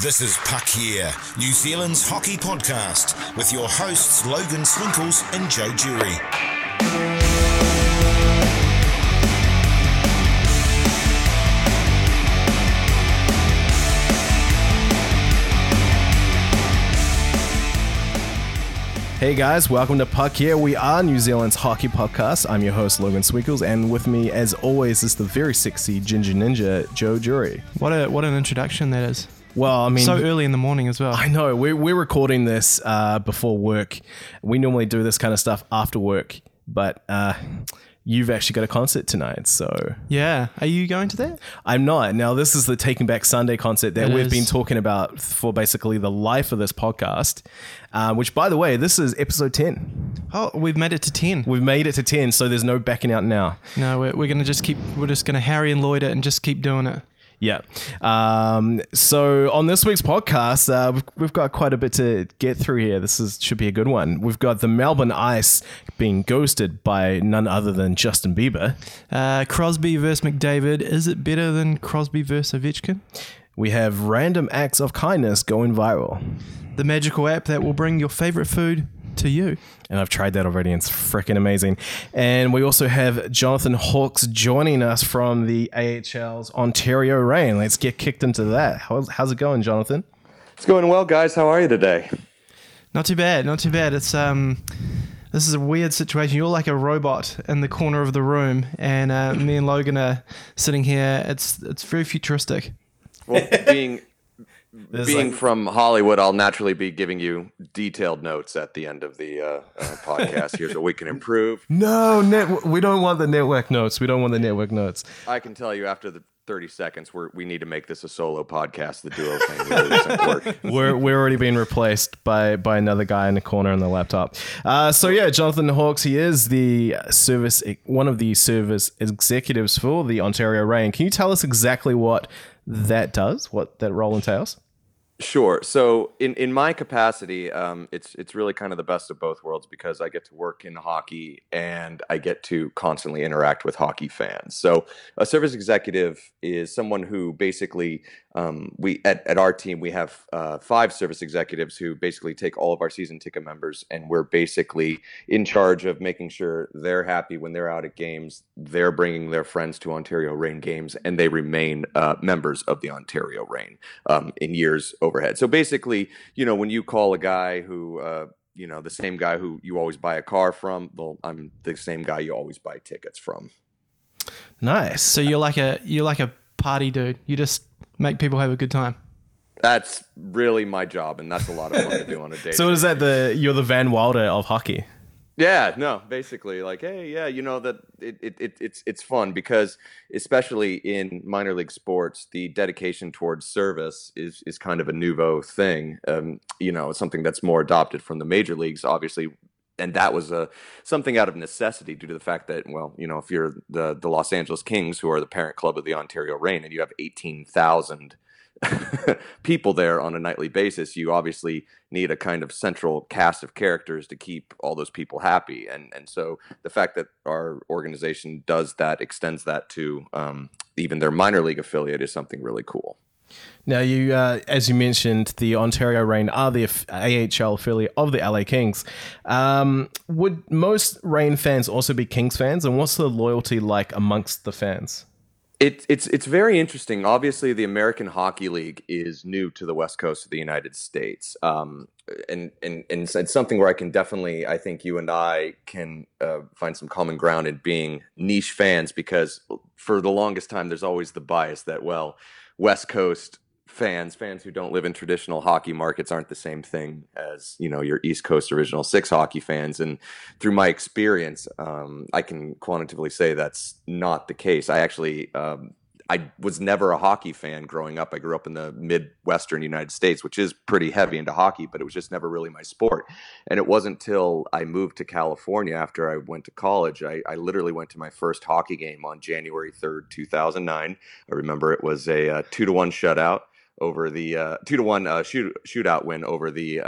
This is Puck Yeah, New Zealand's hockey podcast, with your hosts Logan Swinkles and Joe Jury. Hey guys, welcome to Puck Yeah. We are New Zealand's hockey podcast. I'm your host, Logan Swinkles, and with me, as always, is the very sexy Ginger Ninja, Joe Jury. What an introduction that is. Well, I mean, so early in the morning as well. I know. We're recording this before work. We normally do this kind of stuff after work, but you've actually got a concert tonight, so yeah. Are you going to that? I'm not. Now, this is the Taking Back Sunday concert that we've been talking about for basically the life of this podcast. Which, by the way, this is episode 10. Oh, we've made it to 10. We've made it to 10, so there's no backing out now. No, we're going to just keep. We're just going to Harry and Lloyd it and just keep doing it. Yeah. So on this week's podcast, we've got quite a bit to get through here. Should be a good one. We've got the Melbourne Ice being ghosted by none other than Justin Bieber. Crosby versus McDavid. Is it better than Crosby versus Ovechkin? We have random acts of kindness going viral. The magical app that will bring your favorite food to you. And I've tried that already and it's freaking amazing. And we also have Jonathan Hawks joining us from the AHL's Ontario Reign. Let's get kicked into that. How's it going, Jonathan? It's going well, guys. How are you today? Not too bad. It's this is a weird situation. You're like a robot in the corner of the room and me and Logan are sitting here. It's very futuristic. Well, being from Hollywood, I'll naturally be giving you detailed notes at the end of the podcast. Here's what we can improve. We don't want the network notes. I can tell you after the 30 seconds, we need to make this a solo podcast, the duo thing. Really doesn't work. We're already being replaced by another guy in the corner on the laptop. So yeah, Jonathan Hawks, he is one of the service executives for the Ontario Reign. Can you tell us exactly what that role entails? Sure. So in my capacity, it's really kind of the best of both worlds because I get to work in hockey and I get to constantly interact with hockey fans. So a service executive is someone who basically we at our team, we have 5 service executives who basically take all of our season ticket members, and we're basically in charge of making sure they're happy when they're out at games. They're bringing their friends to Ontario Reign games and they remain members of the Ontario Reign in years overhead. So basically, you know, when you call a guy who, the same guy who you always buy a car from, well, I'm the same guy you always buy tickets from. Nice. So you're like a party dude. You just make people have a good time. That's really my job, and that's a lot of fun to do on a day. So is that you're the Van Wilder of hockey? Yeah, no, basically like, hey, yeah, you know, that it's fun because especially in minor league sports, the dedication towards service is kind of a nouveau thing. It's something that's more adopted from the major leagues, obviously. And that was something out of necessity due to the fact that, well, you know, if you're the Los Angeles Kings, who are the parent club of the Ontario Reign, and you have 18,000 people there on a nightly basis, you obviously need a kind of central cast of characters to keep all those people happy, and so the fact that our organization does that, extends that to even their minor league affiliate, is something really cool. Now, you as you mentioned, the Ontario Reign are the AHL affiliate of the LA Kings. Would most Reign fans also be Kings fans, and what's the loyalty like amongst the fans? It's very interesting. Obviously, the American Hockey League is new to the West Coast of the United States, and it's something where I think you and I can find some common ground in being niche fans, because for the longest time there's always the bias that, well, West Coast fans who don't live in traditional hockey markets aren't the same thing as, you know, your East Coast Original Six hockey fans. And through my experience, I can quantitatively say that's not the case. I actually, I was never a hockey fan growing up. I grew up in the Midwestern United States, which is pretty heavy into hockey, but it was just never really my sport. And it wasn't till I moved to California after I went to college. I literally went to my first hockey game on January 3rd, 2009. I remember it was a 2-1 shutout. Over the 2-1 shootout win over the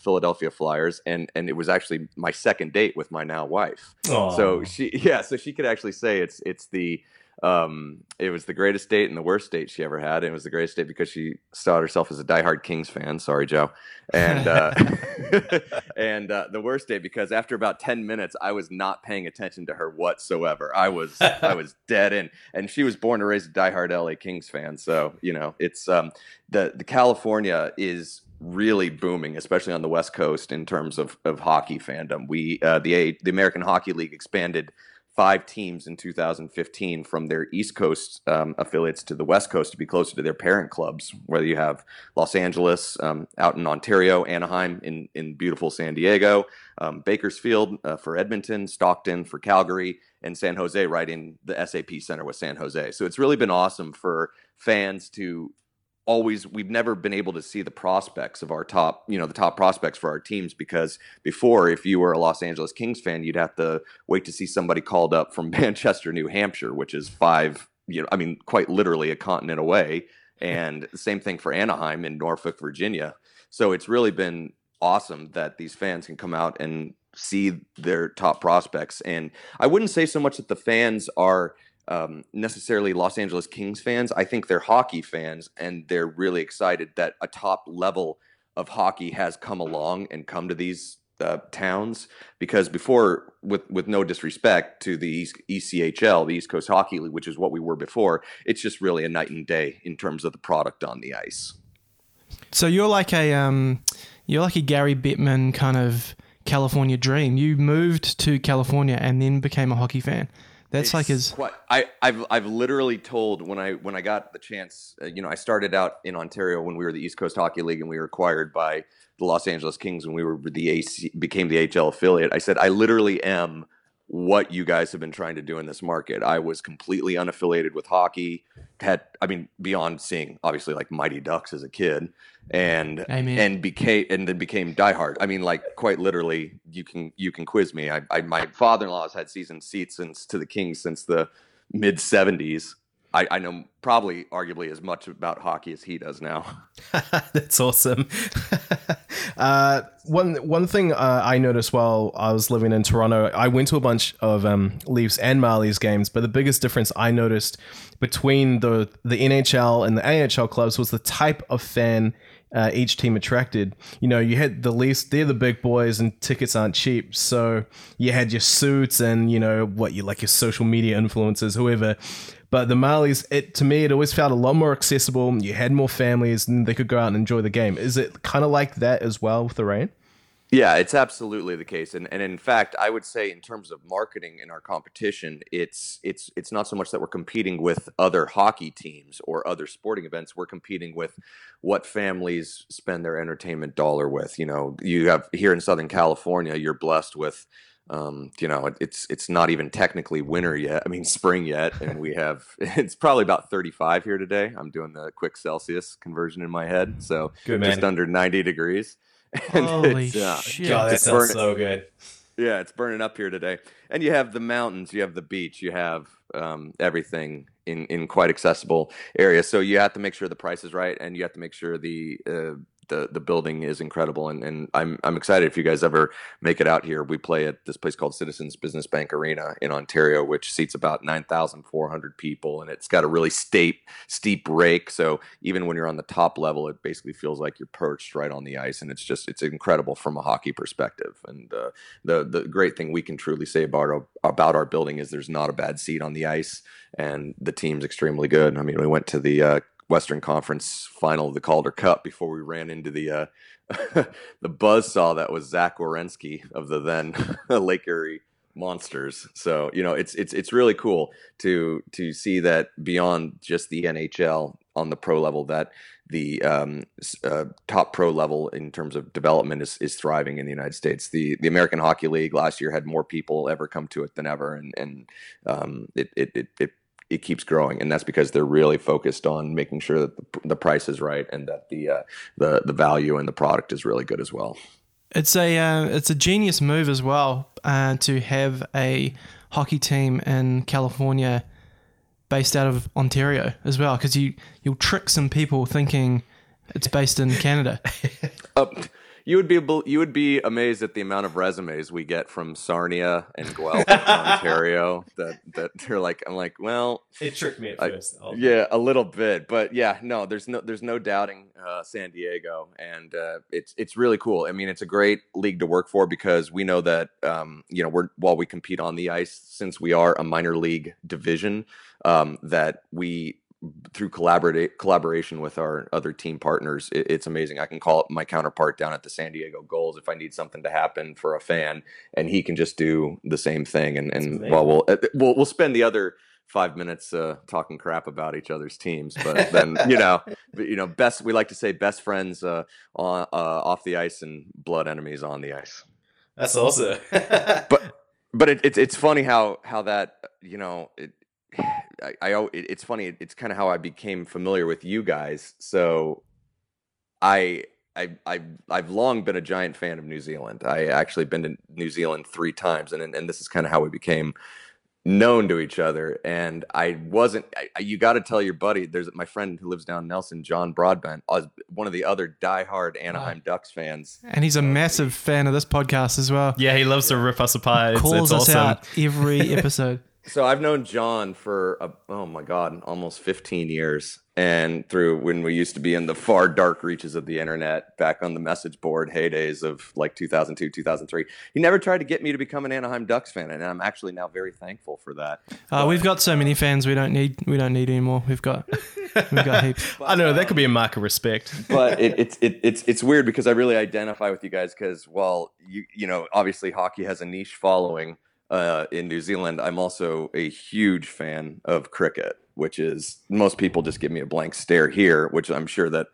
Philadelphia Flyers, and it was actually my second date with my now wife. Aww. So she could actually say it's the It was the greatest date and the worst date she ever had. And it was the greatest date because she saw herself as a diehard Kings fan. Sorry, Joe. And, the worst date because after about 10 minutes, I was not paying attention to her whatsoever. I was dead in, and she was born and raised a diehard LA Kings fan. So, you know, it's, the California is really booming, especially on the West Coast in terms of hockey fandom. We, the American Hockey League expanded 5 teams in 2015 from their East Coast affiliates to the West Coast to be closer to their parent clubs, whether you have Los Angeles out in Ontario, Anaheim in beautiful San Diego, Bakersfield for Edmonton, Stockton for Calgary, and San Jose right in the SAP Center with San Jose. So it's really been awesome for fans to always, we've never been able to see the prospects of our top, you know, the top prospects for our teams, because before, if you were a Los Angeles Kings fan, you'd have to wait to see somebody called up from Manchester, New Hampshire, which is 5, you know, I mean, quite literally a continent away. And the same thing for Anaheim in Norfolk, Virginia. So it's really been awesome that these fans can come out and see their top prospects. And I wouldn't say so much that the fans are necessarily Los Angeles Kings fans. I think they're hockey fans, and they're really excited that a top level of hockey has come along and come to these towns. Because before, with no disrespect to the ECHL, the East Coast Hockey League, which is what we were before, it's just really a night and day in terms of the product on the ice. So you're like a Gary Bettman kind of California dream. You moved to California and then became a hockey fan. That's like his. I've literally told when I got the chance, you know, I started out in Ontario when we were the East Coast Hockey League and we were acquired by the Los Angeles Kings when we were became the AHL affiliate. I said, I literally am what you guys have been trying to do in this market. I was completely unaffiliated with hockey. Beyond seeing obviously like Mighty Ducks as a kid, and then became diehard. I mean, like quite literally, you can quiz me. My father-in-law's had season seats to the Kings since the mid '70s. I know probably arguably as much about hockey as he does now. That's awesome. One thing I noticed while I was living in Toronto, I went to a bunch of Leafs and Marlies games, but the biggest difference I noticed between the NHL and the AHL clubs was the type of fan each team attracted. You know, you had the Leafs, they're the big boys and tickets aren't cheap. So you had your suits and, you know, what you like your social media influencers, whoever. But the Marlies, to me, it always felt a lot more accessible. You had more families and they could go out and enjoy the game. Is it kind of like that as well with the Reign? Yeah, it's absolutely the case. And in fact, I would say in terms of marketing in our competition, it's not so much that we're competing with other hockey teams or other sporting events. We're competing with what families spend their entertainment dollar with. You know, you have here in Southern California, you're blessed with, you know, it's not even technically winter yet. I mean, spring yet. And it's probably about 35 here today. I'm doing the quick Celsius conversion in my head. So good, just under 90 degrees. And holy shit. God, that sounds so good. Yeah, it's burning up here today. And you have the mountains, you have the beach, you have everything in quite accessible area. So you have to make sure the price is right, and you have to make sure the building is incredible. And I'm excited if you guys ever make it out here. We play at this place called Citizens Business Bank Arena in Ontario, which seats about 9,400 people. And it's got a really steep rake. So even when you're on the top level, it basically feels like you're perched right on the ice. And it's incredible from a hockey perspective. And the great thing we can truly say about our building is there's not a bad seat on the ice, and the team's extremely good. I mean, we went to the Western Conference final of the Calder Cup before we ran into the the buzzsaw that was Zach Werenski of the then Lake Erie Monsters. So, you know, it's really cool to see that beyond just the NHL on the pro level, that the top pro level in terms of development is thriving in the United States. The American Hockey League last year had more people ever come to it than ever, and it keeps growing, and that's because they're really focused on making sure that the price is right and that the value and the product is really good as well. It's a genius move as well to have a hockey team in California based out of Ontario as well, because you'll trick some people thinking it's based in Canada. You would be amazed at the amount of resumes we get from Sarnia and Guelph, Ontario. That they're like, I'm like, well, it tricked me at first. Yeah, a little bit, but yeah, no, there's no doubting San Diego, and it's really cool. I mean, it's a great league to work for because we know that while we compete on the ice, since we are a minor league division, that we, through collaboration with our other team partners, it's amazing. I can call up my counterpart down at the San Diego Goals if I need something to happen for a fan, and he can just do the same thing. And well, we'll spend the other 5 minutes talking crap about each other's teams, but then best, we like to say, best friends on off the ice and blood enemies on the ice. That's awesome. but it's funny how that it's funny. It's kind of how I became familiar with you guys. So I've long been a giant fan of New Zealand. I actually been to New Zealand 3 times, and this is kind of how we became known to each other. And you got to tell your buddy, there's my friend who lives down in Nelson, John Broadbent, one of the other diehard Anaheim Ducks fans. And he's a massive fan of this podcast as well. Yeah. He loves to rip us apart. Calls us awesome. Out every episode. So I've known John for almost 15 years, and through when we used to be in the far dark reaches of the internet, back on the message board heydays of like 2002, 2003. He never tried to get me to become an Anaheim Ducks fan, and I'm actually now very thankful for that. We've got so many fans we don't need anymore. We've got heaps. But, I know that could be a mark of respect, but it's weird because I really identify with you guys because obviously hockey has a niche following. In New Zealand, I'm also a huge fan of cricket, which is most people just give me a blank stare here, which I'm sure that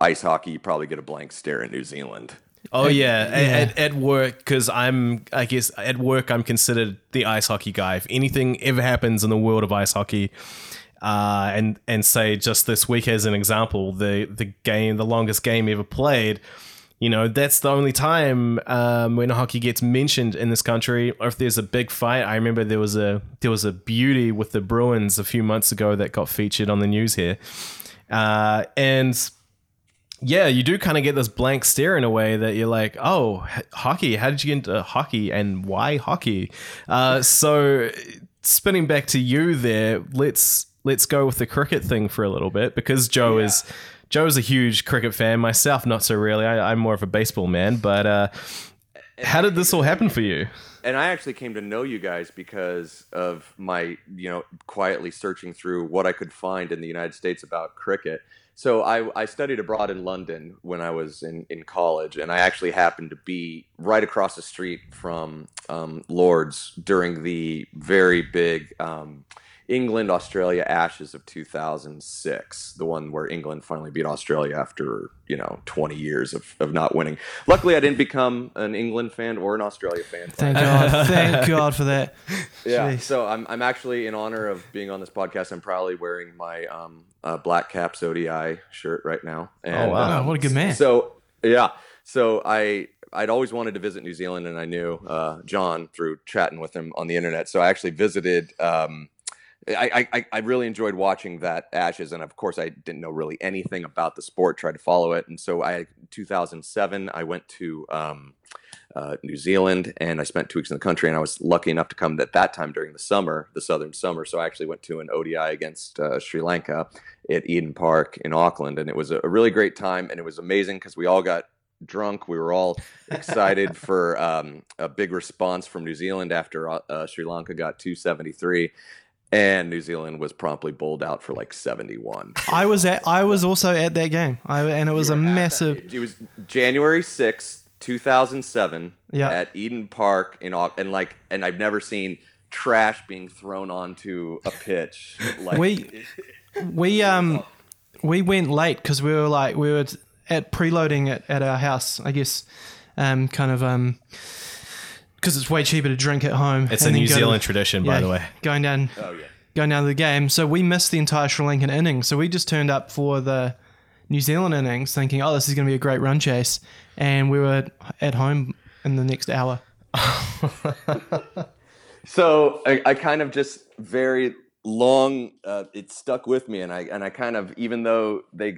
ice hockey, you probably get a blank stare in New Zealand. Oh, yeah. At work, because at work, I'm considered the ice hockey guy. If anything ever happens in the world of ice hockey, and say just this week as an example, the longest game ever played, that's the only time when hockey gets mentioned in this country. Or if there's a big fight, I remember there was a beauty with the Bruins a few months ago that got featured on the news here. And yeah, you do kind of get this blank stare in a way that you're like, oh, hockey, how did you get into hockey and why hockey? So spinning back to you there, let's go with the cricket thing for a little bit because Joe's a huge cricket fan. Myself, not so really. I'm more of a baseball man. But how did this all happen for you? And I actually came to know you guys because of my, quietly searching through what I could find in the United States about cricket. So I studied abroad in London when I was in college, and I actually happened to be right across the street from Lord's during the very big England, Australia, Ashes of 2006, the one where England finally beat Australia after, 20 years of not winning. Luckily, I didn't become an England fan or an Australia fan. Thank God. Thank God for that. Yeah. Jeez. So I'm actually, in honor of being on this podcast, I'm proudly wearing my Black Caps ODI shirt right now. And, oh, wow. What a good man. So, yeah. So I'd always wanted to visit New Zealand, and I knew John through chatting with him on the internet. So I actually visited... I really enjoyed watching that Ashes, and of course I didn't know really anything about the sport, tried to follow it, and so in 2007 I went to New Zealand, and I spent 2 weeks in the country, and I was lucky enough to come at that time during the summer, the southern summer, so I actually went to an ODI against Sri Lanka at Eden Park in Auckland, and it was a really great time, and it was amazing because we all got drunk. We were all excited for a big response from New Zealand after Sri Lanka got 273. And New Zealand was promptly bowled out for like 71. I was also at that game, and it was a massive. It was January 6th, 2007, at Eden Park in Auckland, and I've never seen trash being thrown onto a pitch. Like we went late because we were at preloading at our house, I guess, because it's way cheaper to drink at home. It's a New Zealand tradition, by the way. Going down to the game. So we missed the entire Sri Lankan innings. So we just turned up for the New Zealand innings thinking, oh, this is going to be a great run chase. And we were at home in the next hour. So I kind of just very long, it stuck with me, and I kind of, even though they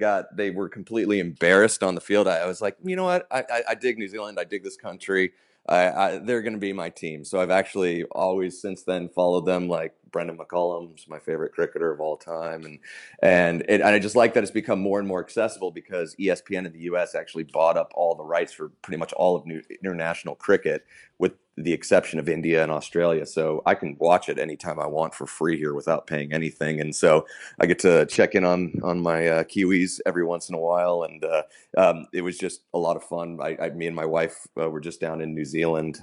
were completely embarrassed on the field, I was like, you know what, I dig New Zealand, I dig this country, they're going to be my team. So I've actually always since then followed them. Like Brendan McCollum's my favorite cricketer of all time, and I just like that it's become more and more accessible because ESPN in the U.S. actually bought up all the rights for pretty much all of international cricket, with the exception of India and Australia. So I can watch it anytime I want for free here without paying anything. And so I get to check in on my Kiwis every once in a while. And it was just a lot of fun. Me and my wife were just down in New Zealand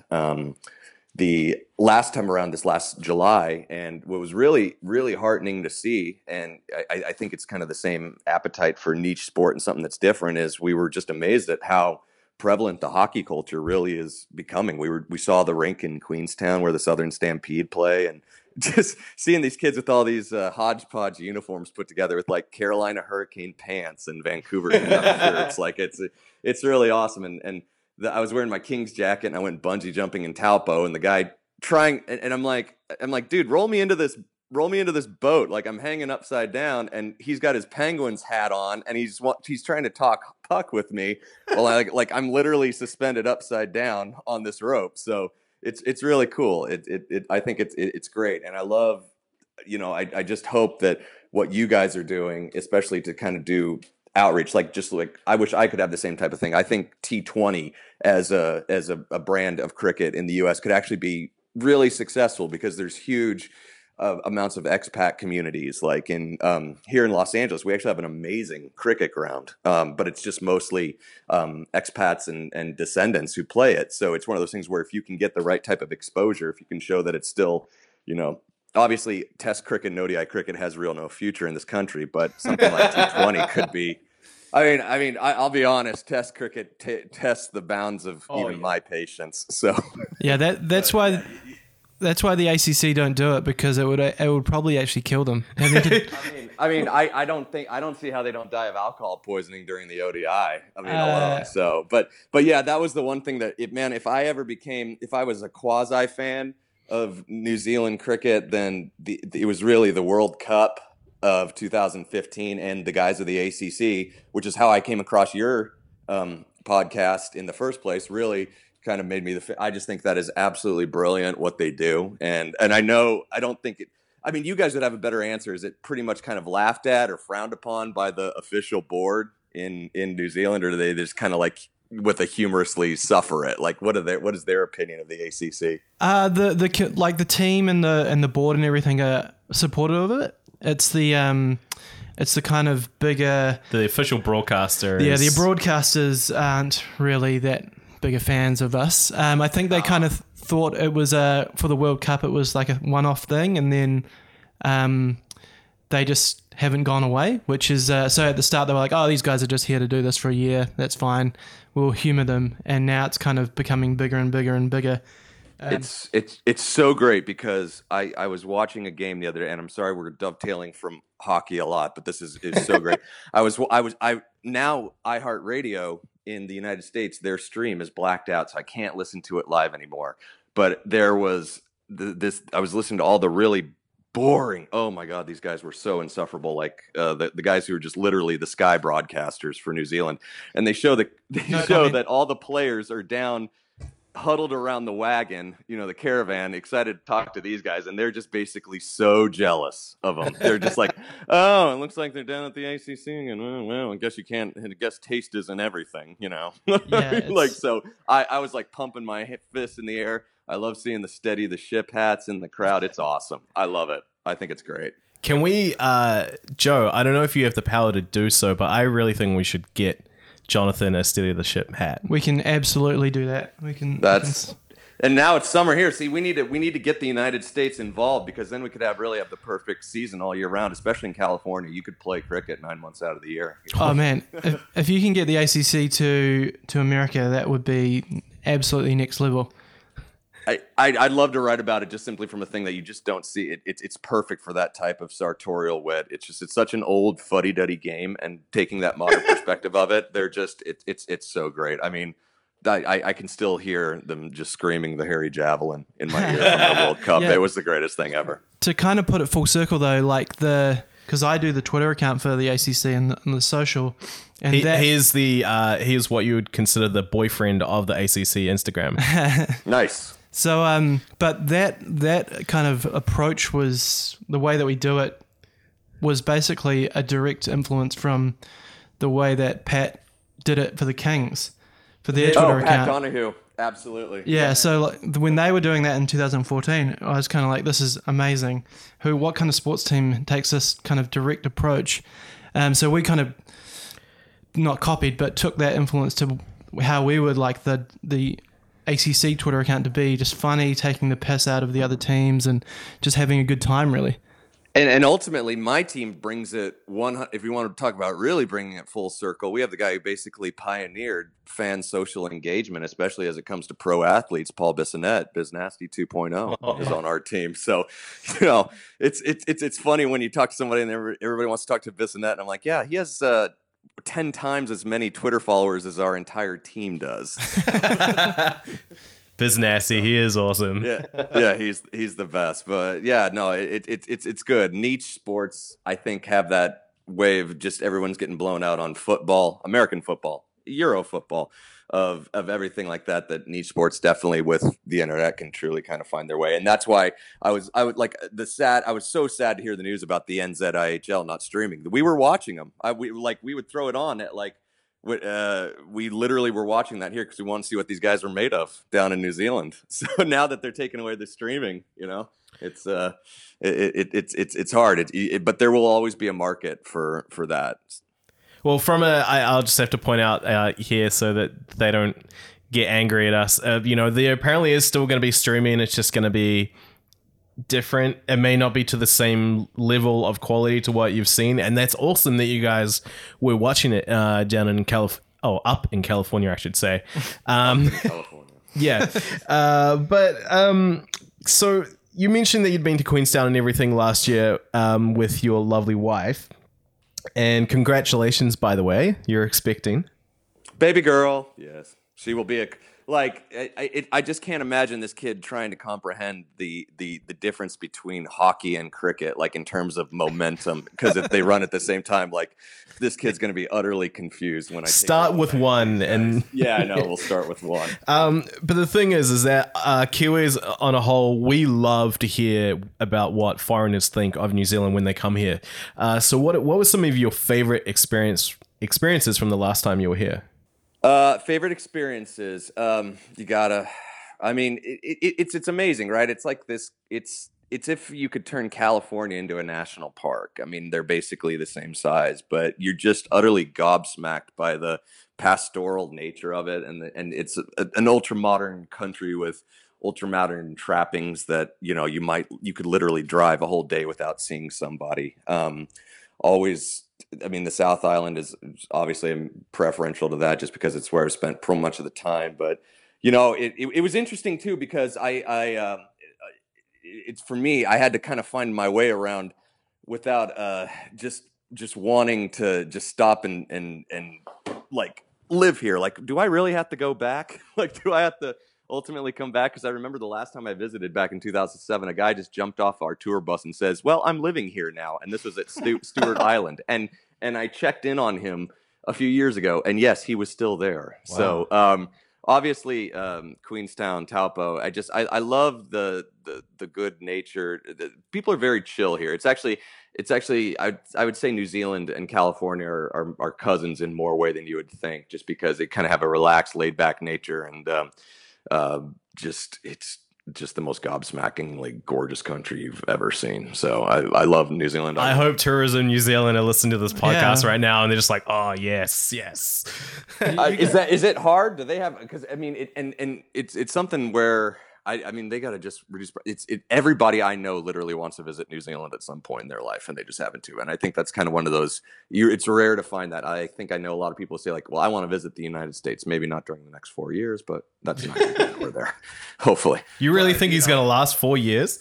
the last time around, this last July. And what was really, really heartening to see, and I think it's kind of the same appetite for niche sport and something that's different, is we were just amazed at how prevalent the hockey culture really is becoming. We saw the rink in Queenstown where the Southern Stampede play, and just seeing these kids with all these hodgepodge uniforms put together with like Carolina Hurricane pants and Vancouver shirts. Like it's really awesome. And I was wearing my Kings jacket and I went bungee jumping in Taupo, and the guy trying, and I'm like, dude, roll me into this boat. Like I'm hanging upside down, and he's got his Penguins hat on, and he's trying to talk puck with me. Well, like I'm literally suspended upside down on this rope. So it's really cool. I think it's great. And I love, you know, I just hope that what you guys are doing, especially to kind of do outreach, like I wish I could have the same type of thing. I think T20 as a brand of cricket in the US could actually be really successful, because there's huge amounts of expat communities. Like in here in Los Angeles, we actually have an amazing cricket ground, but it's just mostly expats and descendants who play it. So it's one of those things where if you can get the right type of exposure, if you can show that it's still, you know, obviously Test cricket and ODI cricket has real no future in this country, but something like T20 could be. I mean, I'll be honest. Test cricket tests the bounds of my patience. So yeah, that's why. That's why the ACC don't do it, because it would probably actually kill them. I don't see how they don't die of alcohol poisoning during the ODI. Alone. So, but yeah, that was the one thing that if I was a quasi fan of New Zealand cricket, then it was really the World Cup of 2015 and the guys of the ACC, which is how I came across your podcast in the first place. Really. Kind of made me I just think that is absolutely brilliant what they do, and I know I don't think it. I mean, you guys would have a better answer. Is it pretty much kind of laughed at or frowned upon by the official board in New Zealand, or do they just kind of like with a humorously suffer it? Like, what is their opinion of the ACC? The team and the board and everything are supportive of it. It's the kind of bigger the official broadcasters. Yeah, the broadcasters aren't really that bigger fans of us. I think they kind of thought it was for the World Cup, it was like a one-off thing, and then they just haven't gone away, which is so at the start they were like, oh, these guys are just here to do this for a year, that's fine, we'll humor them, and now it's kind of becoming bigger and bigger and bigger. It's so great, because I was watching a game the other day, and I'm sorry we're dovetailing from hockey a lot, but this is so great. Now iHeartRadio in the United States, their stream is blacked out, so I can't listen to it live anymore. But there was I was listening to all the really boring. Oh my God, these guys were so insufferable. Like the guys who were just literally the Sky broadcasters for New Zealand, and they show that all the players are down, huddled around the wagon, you know, the caravan, excited to talk to these guys, and they're just basically so jealous of them. They're just like, oh, it looks like they're down at the ACC, and well, I guess taste isn't everything, you know. Yeah, like, so I was like pumping my fist in the air. I love seeing the steady the ship hats in the crowd. It's awesome. I love it. I think it's great. Can we Joe, I don't know if you have the power to do so, but I really think we should get Jonathan a steady of the ship hat. We can absolutely do that. And now it's summer here. See, we need to get the United States involved, because then we could have the perfect season all year round, especially in California. You could play cricket 9 months out of the year. Oh man, if you can get the ACC to America, that would be absolutely next level. I'd love to write about it, just simply from a thing that you just don't see. It's perfect for that type of sartorial wit. It's such an old fuddy-duddy game, and taking that modern perspective of it, it's so great. I mean, I can still hear them just screaming the hairy javelin in my ear from the World Cup. Yeah. It was the greatest thing ever. to kind of put it full circle though, like because I do the Twitter account for the ACC and the social. And he is what you would consider the boyfriend of the ACC Instagram. Nice. So, but that kind of approach was the way that we do it was basically a direct influence from the way that Pat did it for the Kings, for their Twitter account. Pat Donahue. Absolutely. Yeah. So like, when they were doing that in 2014, I was kind of like, this is amazing. What kind of sports team takes this kind of direct approach? So we kind of not copied, but took that influence to how we would like the ACC Twitter account to be, just funny, taking the piss out of the other teams and just having a good time, really. And ultimately, my team brings it one. If you want to talk about really bringing it full circle, we have the guy who basically pioneered fan social engagement, especially as it comes to pro athletes. Paul Bissonnette, Biznasty 2.0, is on our team. So, you know, it's funny when you talk to somebody and everybody wants to talk to Bissonnette, and I'm like, yeah, he has 10 times as many Twitter followers as our entire team does. Biznasty, he is awesome. Yeah, he's the best. But yeah, no, it's good. Niche sports, I think, have that wave of just everyone's getting blown out on football, American football, Euro football, of everything like that. That niche sports definitely with the internet can truly kind of find their way, and that's why I was so sad to hear the news about the NZIHL not streaming. We were watching them. We would throw it on at like. We literally were watching that here because we wanted to see what these guys were made of down in New Zealand. So now that they're taking away the streaming, you know, it's hard. But there will always be a market for that. Well, I'll just have to point out here so that they don't get angry at us. You know, there apparently is still going to be streaming. It's just going to be different. It may not be to the same level of quality to what you've seen, and that's awesome that you guys were watching it down in up in California, I should say. California. Yeah. So you mentioned that you'd been to Queenstown and everything last year with your lovely wife, and congratulations, by the way, you're expecting baby girl. Yes, she will be I just can't imagine this kid trying to comprehend the difference between hockey and cricket, like in terms of momentum. Because if they run at the same time, like this kid's going to be utterly confused when I start with one. And yeah, I know we'll start with one. But the thing is that Kiwis on a whole, we love to hear about what foreigners think of New Zealand when they come here. So what were some of your favorite experiences from the last time you were here? Favorite experiences. It's amazing, right? It's like this, it's if you could turn California into a national park. I mean, they're basically the same size, but you're just utterly gobsmacked by the pastoral nature of it. And it's an ultra modern country with ultra modern trappings that, you know, you could literally drive a whole day without seeing somebody. The South Island is obviously preferential to that just because it's where I've spent so much of the time. But, you know, it was interesting too, because I had to kind of find my way around without just wanting to just stop and like live here. Like, do I really have to go back? Like, do I have to ultimately come back? Because I remember the last time I visited back in 2007, a guy just jumped off our tour bus and says, well, I'm living here now. And this was at Stewart Island. And I checked in on him a few years ago, and yes, he was still there. Wow. So obviously Queenstown, Taupo, I love the good nature. People are very chill here. It's actually I would say New Zealand and California are cousins in more way than you would think, just because they kind of have a relaxed, laid back nature. And it's just the most gobsmackingly gorgeous country you've ever seen. So I love New Zealand. I hope Tourism New Zealand are listening to this podcast right now, and they're just like, oh yes. Is it hard? Do they have? Because I mean, it's something where they gotta just reduce. Everybody I know literally wants to visit New Zealand at some point in their life, and they just haven't to. And I think that's kind of one of those. It's rare to find that. I think I know a lot of people say like, well, I want to visit the United States. Maybe not during the next 4 years, but that's not gonna happen. We're there. Hopefully. You really think he's gonna last 4 years?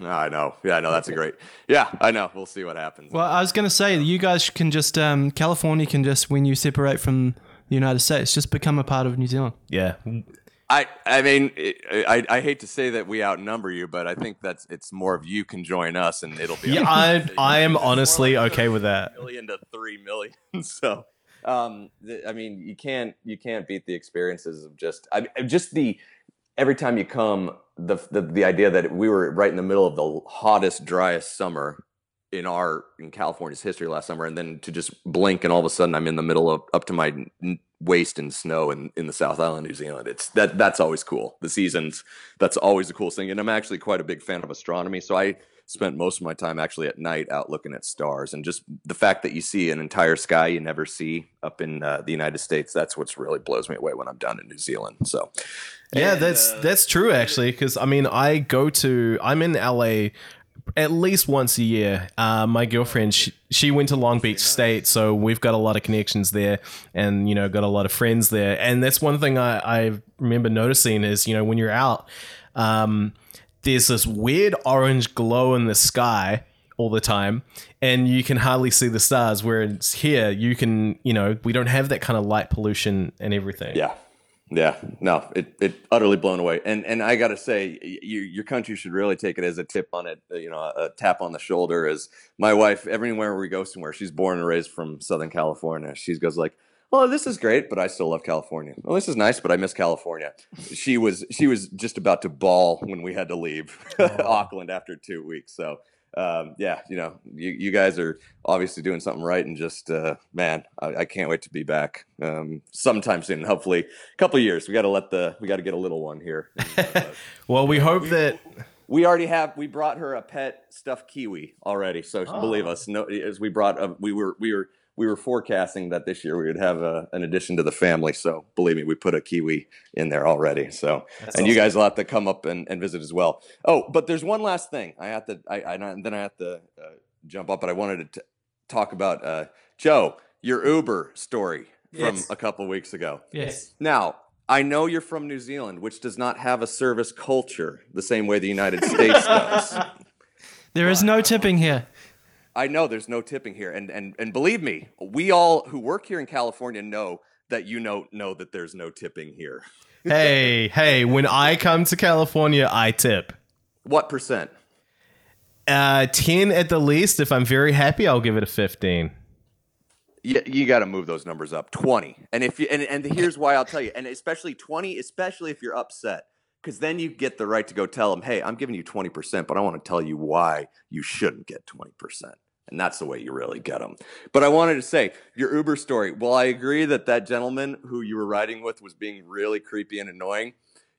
I know. Yeah, I know. That's a great. Yeah, I know. We'll see what happens. Well, I was gonna say you guys can just California can just when you separate from the United States, just become a part of New Zealand. Yeah. I mean, I hate to say that we outnumber you, but I think that's it's more of you can join us, and it'll be. Yeah, I am honestly like okay with that. $1 million to $3 million. So, I mean, you can't beat the experiences of just the every time you come the idea that we were right in the middle of the hottest, driest summer in California's history last summer, and then to just blink and all of a sudden I'm in the middle of up to my waist in snow in the South Island, New Zealand. That's always cool. The seasons, that's always the coolest thing. And I'm actually quite a big fan of astronomy, so I spent most of my time actually at night out looking at stars, and just the fact that you see an entire sky you never see up in the United States. That's what's really blows me away when I'm down in New Zealand. So yeah, that's true actually, because I mean I'm in LA at least once a year. My girlfriend, she went to Long Beach State, so we've got a lot of connections there, and you know, got a lot of friends there. And that's one thing I remember noticing is, you know, when you're out, there's this weird orange glow in the sky all the time, and you can hardly see the stars. Whereas here, you can, you know, we don't have that kind of light pollution and everything. Yeah. Yeah, no, it utterly blown away. And I got to say, your country should really take it as a tip on it, you know, a tap on the shoulder. As my wife, everywhere we go somewhere, she's born and raised from Southern California. She goes like, oh, this is great, but I still love California. Oh, this is nice, but I miss California. She was just about to bawl when we had to leave Auckland after 2 weeks. So, yeah, you know, you guys are obviously doing something right, and just man, I can't wait to be back sometime soon. Hopefully, a couple of years. We got to get a little one here. Well, we hope that we already have. We brought her a pet stuffed kiwi already, so believe us. No, as we brought, we were forecasting that this year we would have an addition to the family. So believe me, we put a kiwi in there already. So, that's and awesome. You guys will have to come up and visit as well. Oh, but there's one last thing I have to jump up, but I wanted to talk about, Joe, your Uber story from a couple of weeks ago. Yes. Now, I know you're from New Zealand, which does not have a service culture the same way the United States does. There is no tipping here. I know there's no tipping here, and believe me, we all who work here in California know that you know that there's no tipping here. Hey, when I come to California, I tip. What %? 10 at the least. If I'm very happy, I'll give it a 15. You got to move those numbers up. 20, and if you, and here's why I'll tell you, and especially 20, especially if you're upset. Because then you get the right to go tell them, hey, I'm giving you 20%, but I want to tell you why you shouldn't get 20%. And that's the way you really get them. But I wanted to say, your Uber story, while I agree that gentleman who you were riding with was being really creepy and annoying,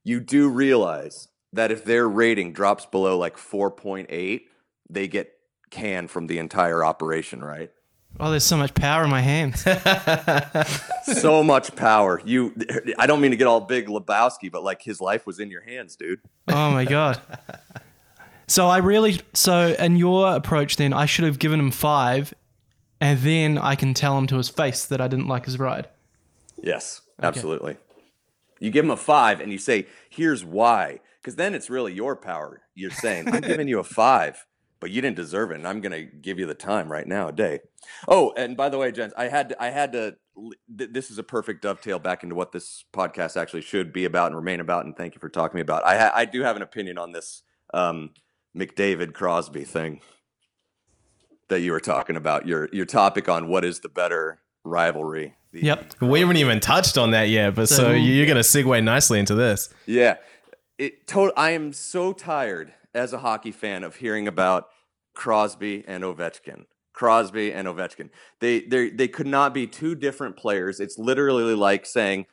you do realize that if their rating drops below like 4.8, they get canned from the entire operation, right? Oh, there's so much power in my hands. So much power. I don't mean to get all big Lebowski, but like his life was in your hands, dude. Oh my God. So in your approach then, I should have given him 5, and then I can tell him to his face that I didn't like his ride. Yes, absolutely. Okay. You give him a 5 and you say, here's why. Because then it's really your power. You're saying, I'm giving you a 5. But you didn't deserve it, and I'm going to give you the time right now, a day. Oh, and by the way, gents, I had to. This is a perfect dovetail back into what this podcast actually should be about and remain about. And thank you for talking to me about. I do have an opinion on this McDavid Crosby thing that you were talking about. Your topic on what is the better rivalry. Yep, we haven't even touched on that yet, but so you're going to segue nicely into this. Yeah, I am so tired as a hockey fan of hearing about Crosby and Ovechkin. They could not be two different players. It's literally like saying,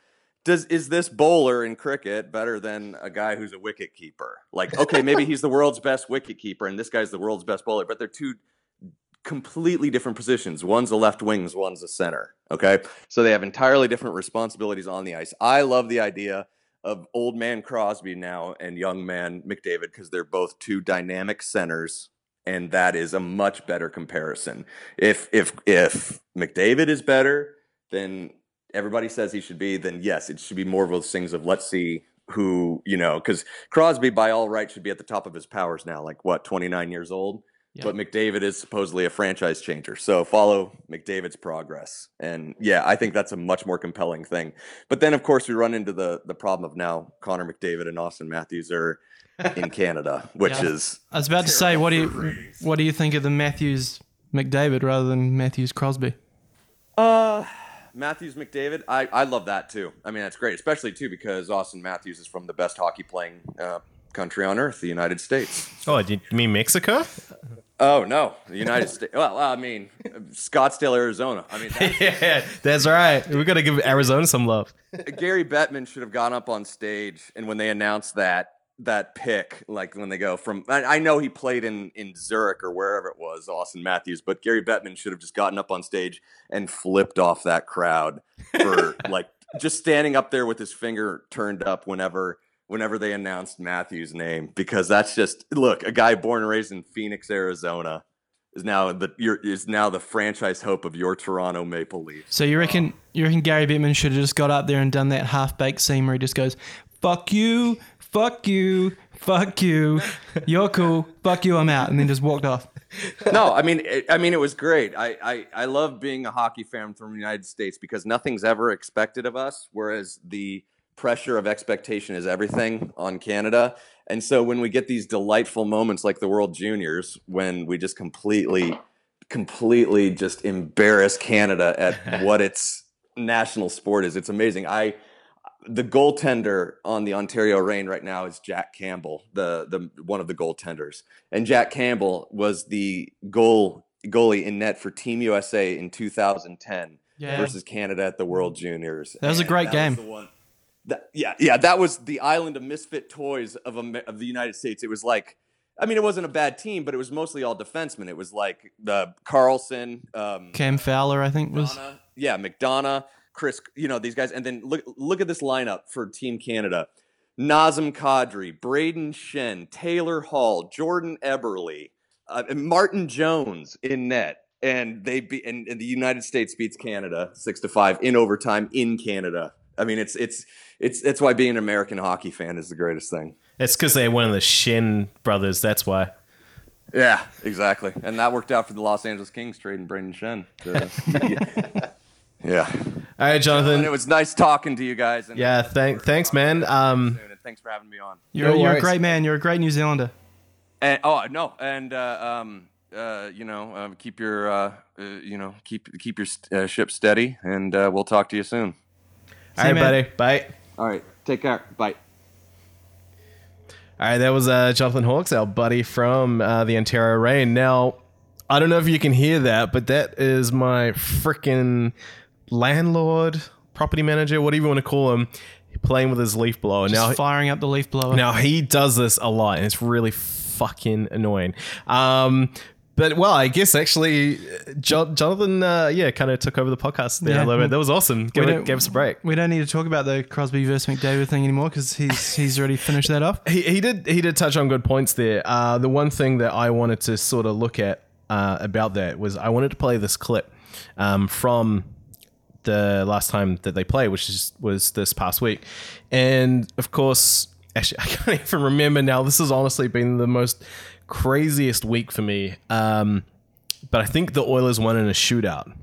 is this bowler in cricket better than a guy who's a wicket keeper? Like, okay, maybe he's the world's best wicket keeper and this guy's the world's best bowler, but they're two completely different positions. One's a left wing, one's a center, okay? So they have entirely different responsibilities on the ice. I love the idea of old man Crosby now and young man McDavid, because they're both two dynamic centers, and that is a much better comparison. If McDavid is better than everybody says he should be, then yes, it should be more of those things of let's see who, you know, because Crosby by all rights should be at the top of his powers now, like what, 29 years old? Yeah. But McDavid is supposedly a franchise changer. So follow McDavid's progress. And yeah, I think that's a much more compelling thing. But then, of course, we run into the problem of now Connor McDavid and Austin Matthews are in Canada, which is... I was about to say, what do you think of the Matthews-McDavid rather than Matthews-Crosby? Matthews-McDavid, I love that too. I mean, that's great, especially too because Austin Matthews is from the best hockey-playing country on earth, the United States. Oh, do you mean Mexico? Oh, no. The United States. Well, I mean, Scottsdale, Arizona. I mean, that's right. We've got to give Arizona some love. Gary Bettman should have gone up on stage, and when they announced that pick, like when they go from, I know he played in Zurich or wherever it was, Austin Matthews, but Gary Bettman should have just gotten up on stage and flipped off that crowd for like just standing up there with his finger turned up whenever they announced Matthews' name, because that's just, look, a guy born and raised in Phoenix, Arizona is now the franchise hope of your Toronto Maple Leafs. So you reckon Gary Bettman should have just got up there and done that half-baked scene where he just goes, "Fuck you, fuck you, fuck you, you're cool, fuck you, I'm out," and then just walked off. No, I mean, it was great. I love being a hockey fan from the United States because nothing's ever expected of us, whereas the pressure of expectation is everything on Canada. And so when we get these delightful moments like the World Juniors, when we just completely just embarrass Canada at what its national sport is, it's amazing. The goaltender on the Ontario Reign right now is Jack Campbell, the one of the goaltenders. And Jack Campbell was the goalie in net for Team USA in 2010 versus Canada at the World Juniors. That was a great game. That was the island of misfit toys of the United States. It was like, I mean, it wasn't a bad team, but it was mostly all defensemen. It was like Carlson, Cam Fowler, I think, McDonough, Chris, these guys. And then look at this lineup for Team Canada: Nazem Kadri, Braden Shen, Taylor Hall, Jordan Eberle, and Martin Jones in net. And and the United States beats Canada 6-5 in overtime in Canada. I mean, it's that's why being an American hockey fan is the greatest thing. It's because they're one of the Shen brothers. That's why. Yeah, exactly. And that worked out for the Los Angeles Kings, trading Brayden Shen. Yeah. All right, Jonathan. And it was nice talking to you guys. And yeah, thanks, man. Thanks for having me on. You're a great man. You're a great New Zealander. And, keep your ship steady, and we'll talk to you soon. See all right, man. Buddy. Bye. All right. Take care. Bye. All right. That was Jonathan Hawks, our buddy from the Ontario Reign. Now, I don't know if you can hear that, but that is my freaking landlord, property manager, whatever you want to call him, playing with his leaf blower. Just now, firing up the leaf blower. Now, he does this a lot, and it's really fucking annoying. But, well, I guess actually Jonathan, kind of took over the podcast there a little bit. That was awesome. Gave us a break. We don't need to talk about the Crosby versus McDavid thing anymore because he's already finished that off. He did touch on good points there. The one thing that I wanted to sort of look at about that was I wanted to play this clip from the last time that they played, which was this past week. And, of course, actually, I can't even remember now. This has honestly been the most craziest week for me, but I think the Oilers won in a shootout.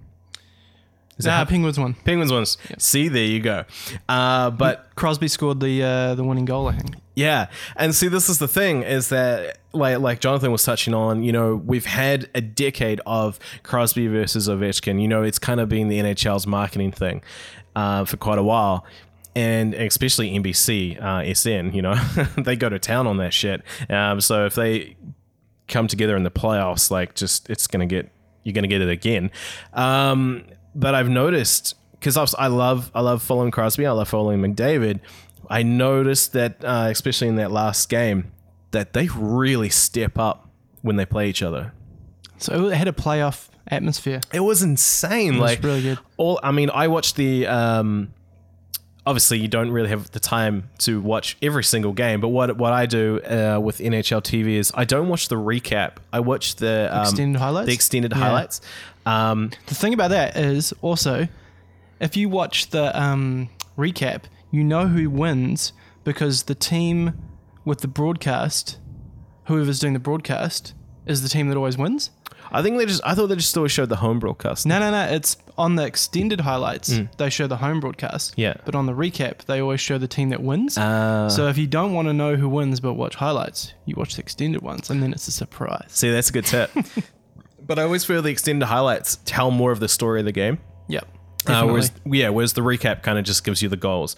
Penguins won. Yep. See, there you go. But Crosby scored the winning goal, I think. Yeah, and see, this is the thing, is that like Jonathan was touching on, we've had a decade of Crosby versus Ovechkin. It's kind of been the NHL's marketing thing for quite a while. And especially NBC, SN, they go to town on that shit. So if they come together in the playoffs, you're going to get it again. But I've noticed, because I love following Crosby. I love following McDavid. I noticed that, especially in that last game, that they really step up when they play each other. So it had a playoff atmosphere. It was insane. It was really good. I watched the, obviously, you don't really have the time to watch every single game, but what I do with NHL TV is I don't watch the recap. I watch the extended highlights. The thing about that is also, if you watch the recap, you know who wins because the team with the broadcast, whoever's doing the broadcast, is the team that always wins. I thought they just always showed the home broadcast. No. It's on the extended highlights. They show the home broadcast. Yeah. But on the recap, they always show the team that wins. So if you don't want to know who wins but watch highlights, you watch the extended ones and then it's a surprise. See, that's a good tip. But I always feel the extended highlights tell more of the story of the game. Yep. Whereas the recap kind of just gives you the goals.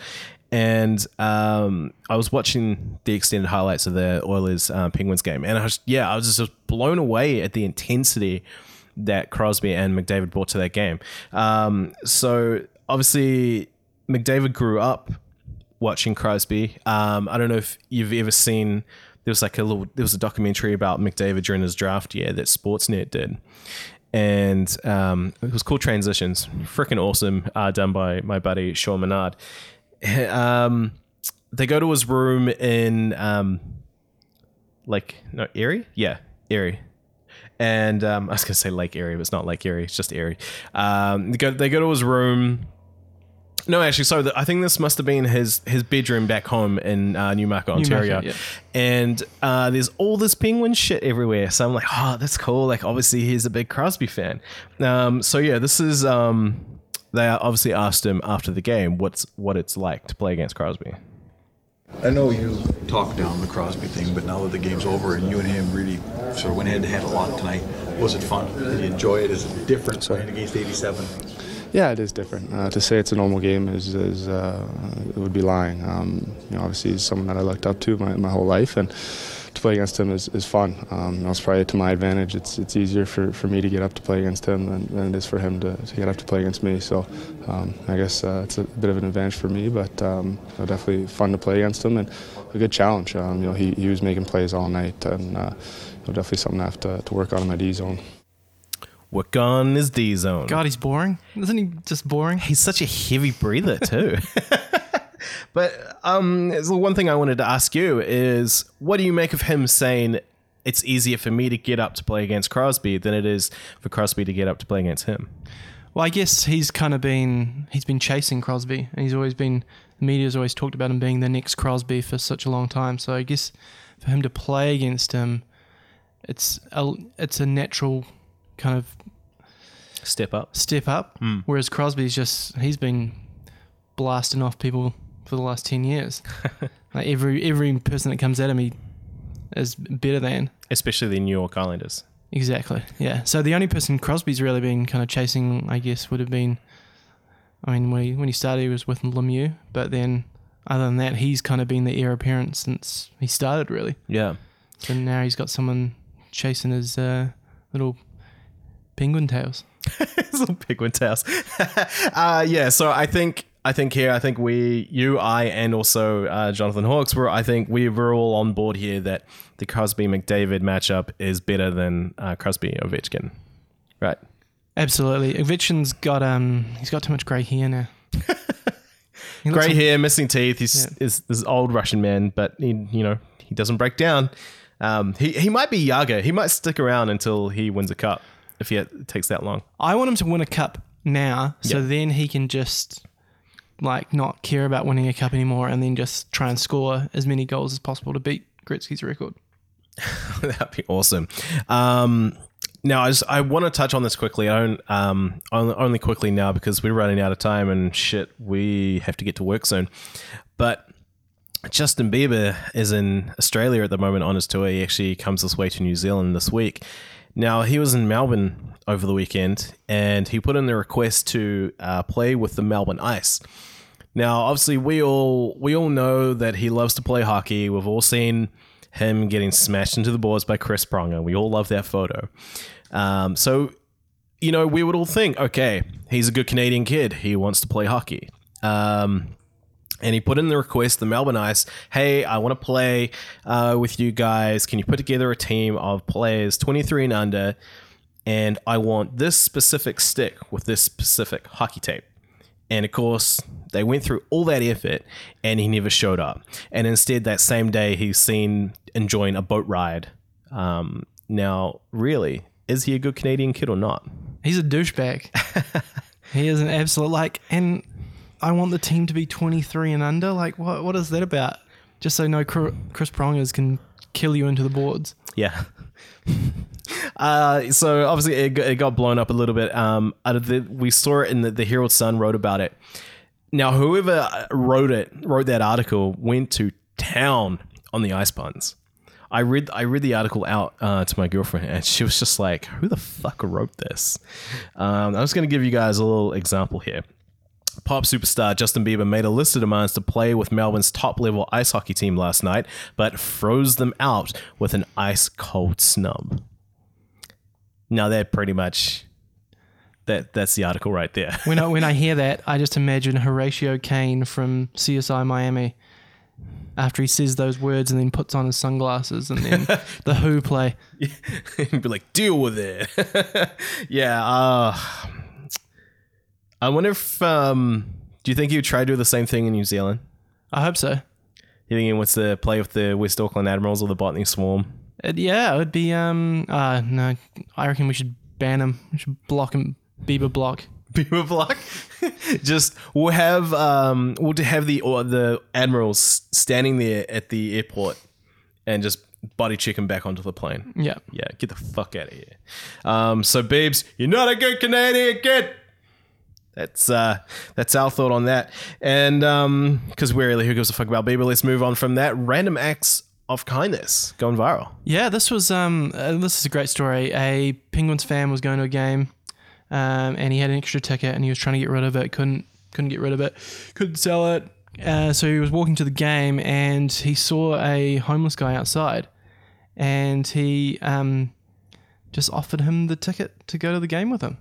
And I was watching the extended highlights of the Oilers-Penguins game. And I was just blown away at the intensity that Crosby and McDavid brought to that game. So, obviously, McDavid grew up watching Crosby. I don't know if you've ever seen... There was a documentary about McDavid during his draft year that Sportsnet did. And it was called Transitions. Freaking awesome. Done by my buddy, Sean Menard. They go to his room in Erie? Yeah, Erie. And I was going to say Lake Erie, but it's not Lake Erie. It's just Erie. They go to his room. No, actually, sorry. I think this must have been his bedroom back home in Newmarket, Ontario. Newmarket, yeah. And there's all this Penguin shit everywhere. So I'm like, oh, that's cool. Like, obviously, he's a big Crosby fan. They obviously asked him after the game what it's like to play against Crosby. I know you talked down the Crosby thing, but now that the game's over and you and him really sort of went head-to-head a lot tonight, was it fun? Did you enjoy it? Is it different playing against 87? Yeah, it is different. To say it's a normal game is it would be lying. Obviously, he's someone that I looked up to my whole life, and to play against him is fun. It's probably to my advantage. It's easier for me to get up to play against him than it is for him to get up to play against me. So I guess it's a bit of an advantage for me, but definitely fun to play against him and a good challenge. He was making plays all night, and definitely something I have to work on in my D zone. Work on his D zone. God, he's boring. Isn't he just boring? He's such a heavy breather too. But the one thing I wanted to ask you is, what do you make of him saying it's easier for me to get up to play against Crosby than it is for Crosby to get up to play against him? Well, I guess he's been chasing Crosby, and the media's always talked about him being the next Crosby for such a long time. So I guess for him to play against him, it's a natural kind of step up. Whereas Crosby's he's been blasting off people for the last 10 years. Like every person that comes at him, he is better than, especially the New York Islanders. Exactly, yeah. So the only person Crosby's really been kind of chasing, I guess, would have been, I mean, when he started he was with Lemieux, but then other than that he's kind of been the heir apparent since he started, really. Yeah. So now he's got someone chasing his little penguin tails. Some penguin tails. So I think we, you, I, and also Jonathan Hawks we were all on board here that the Crosby-McDavid matchup is better than Crosby-Ovechkin, right? Absolutely. Ovechkin's got he's got too much grey hair now. Grey hair, missing teeth. He's this old Russian man, but he doesn't break down. He might be Yager. He might stick around until he wins a cup. If it takes that long. I want him to win a cup now, so then he can just not care about winning a cup anymore and then just try and score as many goals as possible to beat Gretzky's record. That'd be awesome. Now, I want to touch on this quickly. Only quickly now because we're running out of time and shit, we have to get to work soon. But Justin Bieber is in Australia at the moment on his tour. He actually comes this way to New Zealand this week. Now, he was in Melbourne over the weekend, and he put in the request to play with the Melbourne Ice. Now, obviously, we all know that he loves to play hockey. We've all seen him getting smashed into the boards by Chris Pronger. We all love that photo. We would all think, okay, he's a good Canadian kid. He wants to play hockey. And he put in the request, the Melbourne Ice, hey, I want to play with you guys. Can you put together a team of players 23 and under? And I want this specific stick with this specific hockey tape. And of course, they went through all that effort and he never showed up. And instead, that same day, he's seen enjoying a boat ride. Now, really, is he a good Canadian kid or not? He's a douchebag. He is an absolute, I want the team to be 23 and under. What is that about? Just so Chris Prongers can kill you into the boards. Yeah. So obviously it got blown up a little bit. We saw it in the Herald Sun wrote about it. Now, whoever wrote that article went to town on the ice puns. I read the article out to my girlfriend, and she was just like, "Who the fuck wrote this?" I'm just going to give you guys a little example here. Pop superstar Justin Bieber made a list of demands to play with Melbourne's top-level ice hockey team last night, but froze them out with an ice-cold snub. Now, that pretty much... That's the article right there. When I hear that, I just imagine Horatio Caine from CSI Miami after he says those words and then puts on his sunglasses and then the Who play. He'd be like, deal with it. Yeah. I wonder if... do you think he would try to do the same thing in New Zealand? I hope so. You think he wants to play with the West Auckland Admirals or the Botany Swarm? It would be... no, I reckon we should ban him. We should block him. Beaver block. Just we'll have the admirals standing there at the airport and just body check him back onto the plane. Yeah. Yeah. Get the fuck out of here. So Biebs, you're not a good Canadian kid. That's our thought on that. And because really, who gives a fuck about Bieber? Let's move on from that. Random acts of kindness going viral. Yeah, this was this is a great story. A Penguins fan was going to a game. And he had an extra ticket and he was trying to get rid of it. Couldn't get rid of it. Couldn't sell it. So he was walking to the game and he saw a homeless guy outside and he just offered him the ticket to go to the game with him.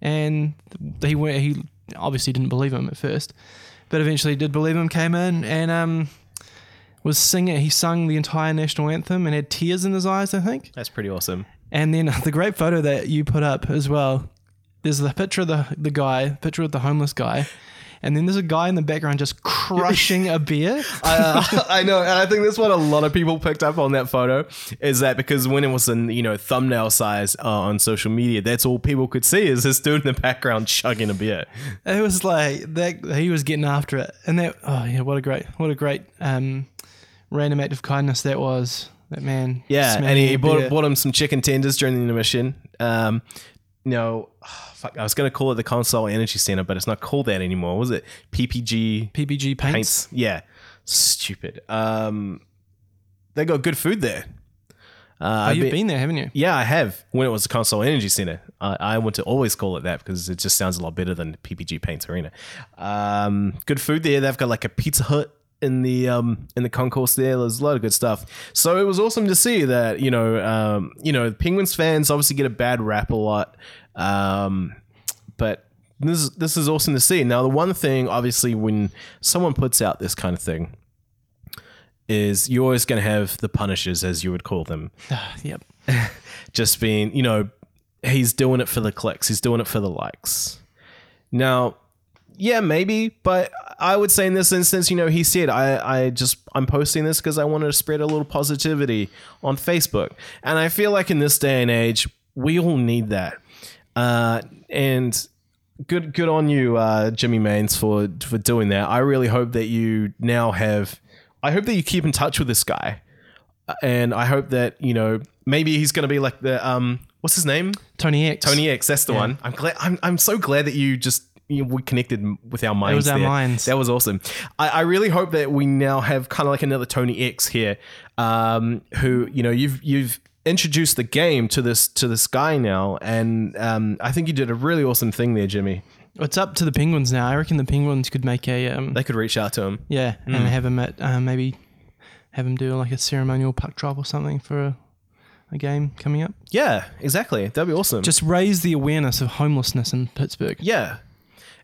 And he obviously didn't believe him at first, but eventually did believe him, came in and was singing. He sung the entire national anthem and had tears in his eyes, I think. That's pretty awesome. And then the great photo that you put up as well, there's the picture of the guy, picture of the homeless guy, and then there's a guy in the background just crushing a beer. I know, and I think that's what a lot of people picked up on that photo, is that because when it was in thumbnail size on social media, that's all people could see is this dude in the background chugging a beer. It was like that he was getting after it, and that what a great random act of kindness that was. That man, yeah, and he bought him some chicken tenders during the intermission. I was going to call it the Console Energy Center, but it's not called that anymore, was it? PPG Paints. Yeah. Stupid. They got good food there. You've been there, haven't you? Yeah, I have. When it was the Console Energy Center. I want to always call it that because it just sounds a lot better than PPG Paints Arena. Good food there. They've got like a Pizza Hut in the concourse there. There's a lot of good stuff. So it was awesome to see that, Penguins fans obviously get a bad rap a lot. But this is awesome to see. Now, the one thing, obviously, when someone puts out this kind of thing is you're always going to have the punishers, as you would call them. Yep. Just being, he's doing it for the clicks. He's doing it for the likes. Now, yeah, maybe, but I would say in this instance, he said, I'm posting this because I wanted to spread a little positivity on Facebook. And I feel like in this day and age, we all need that. And good on you, Jimmy Maines, for doing that. I really hope that I hope that you keep in touch with this guy. And I hope that, maybe he's going to be like the, what's his name? Tony X. Tony X, that's the one. I'm glad. I'm so glad that you just... we connected with our minds. It was our minds. That was awesome. I really hope that we now have kind of like another Tony X here, who you've introduced the game to this guy now, and I think you did a really awesome thing there, Jimmy. It's up to the Penguins now. I reckon the Penguins could make a. They could reach out to him. Yeah, and have him at maybe have him do like a ceremonial puck drop or something for a game coming up. Yeah, exactly. That'd be awesome. Just raise the awareness of homelessness in Pittsburgh. Yeah.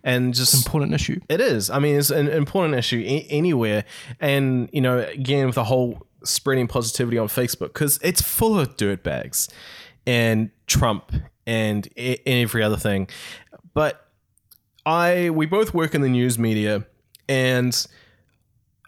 And just an important issue. It is. I mean, it's an important issue anywhere. And, again, with the whole spreading positivity on Facebook, because it's full of dirtbags and Trump and every other thing. But we both work in the news media, and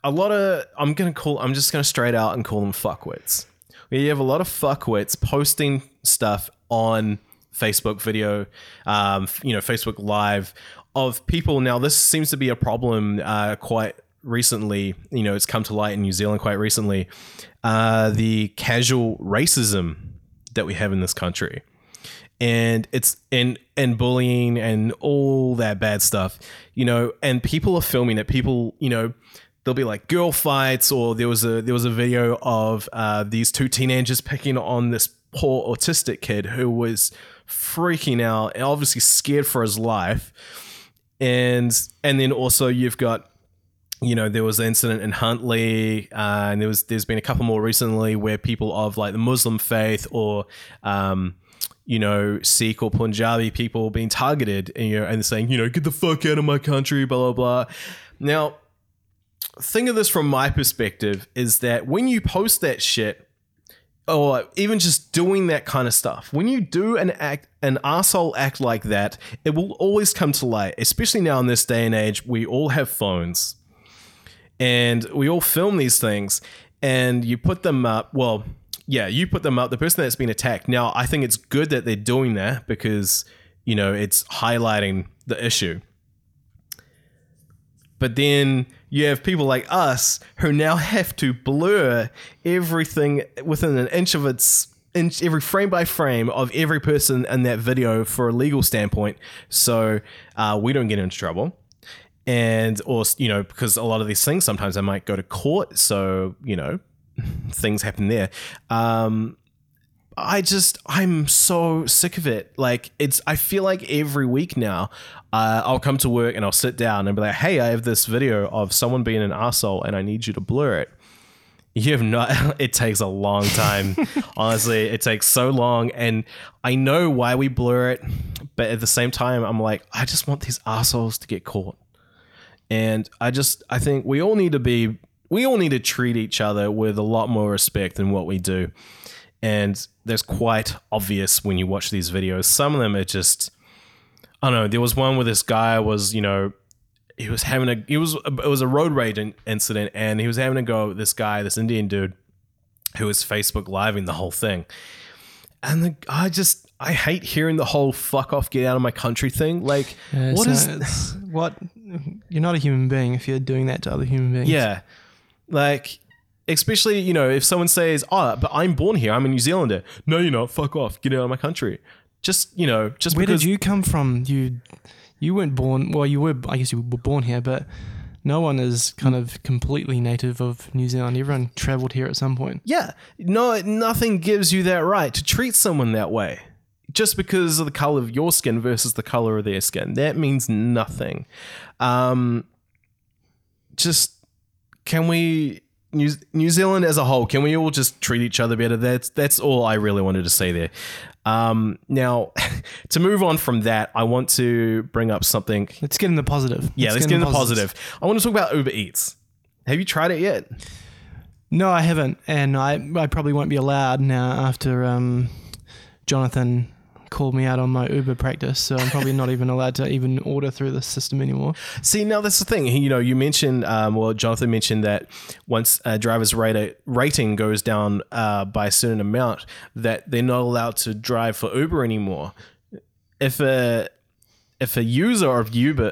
a lot of, I'm just going to straight out and call them fuckwits. We have a lot of fuckwits posting stuff on Facebook video, Facebook Live, of people. Now, this seems to be a problem quite recently. It's come to light in New Zealand quite recently. The casual racism that we have in this country. And it's and bullying and all that bad stuff, you know, and people are filming it. People, you know, there'll be like girl fights, or there was a video of these two teenagers picking on this poor autistic kid who was freaking out and obviously scared for his life. And then also you've got, you know, there was an incident in Huntley, and there's been a couple more recently where people of like the Muslim faith or, you know, Sikh or Punjabi people being targeted and saying, you know, get the fuck out of my country, blah, blah, blah. Now, think of this from my perspective is that when you post that shit or even just doing that kind of stuff, when you do an arsehole act like that, it will always come to light, especially now in this day and age. We all have phones and we all film these things and you put them up. Well, yeah, you put them up, the person that's been attacked. Now, I think it's good that they're doing that because, you know, it's highlighting the issue. But then you have people like us who now have to blur everything within an inch of every frame by frame of every person in that video for a legal standpoint. So we don't get into trouble. And, or, you know, because a lot of these things, sometimes I might go to court. So, you know, things happen there. I'm so sick of it. Like I feel like every week now I'll come to work and I'll sit down and be like, hey, I have this video of someone being an arsehole and I need you to blur it. It takes a long time. Honestly, it takes so long. And I know why we blur it. But at the same time, I'm like, I just want these arseholes to get caught. And I think we all need to treat each other with a lot more respect than what we do. And that's quite obvious when you watch these videos. Some of them are just, I don't know. There was one where this guy was, you know, it was a road rage incident and he was having a go at this guy, this Indian dude who was Facebook Living the whole thing. And I hate hearing the whole fuck off, get out of my country thing. Like, you're not a human being if you're doing that to other human beings. Yeah. Like, especially, you know, if someone says, oh, but I'm born here, I'm a New Zealander. No, you're not. Fuck off. Get out of my country. Just, you know, just where did you come from? You weren't born. Well, I guess you were born here, but no one is kind of completely native of New Zealand. Everyone traveled here at some point. Yeah. No, nothing gives you that right to treat someone that way. Just because of the color of your skin versus the color of their skin. That means nothing. Can we, New Zealand as a whole, can we all just treat each other better? That's all I really wanted to say there. Now, to move on from that, I want to bring up something. Let's get in the positive. Yeah, let's get in the positive. I want to talk about Uber Eats. Have you tried it yet? No, I haven't. And I probably won't be allowed now after Jonathan called me out on my Uber practice, so I'm probably not even allowed to even order through the system anymore. See, now that's the thing. You know, you mentioned, Jonathan mentioned that once a driver's rating goes down by a certain amount, that they're not allowed to drive for Uber anymore. If a user of Uber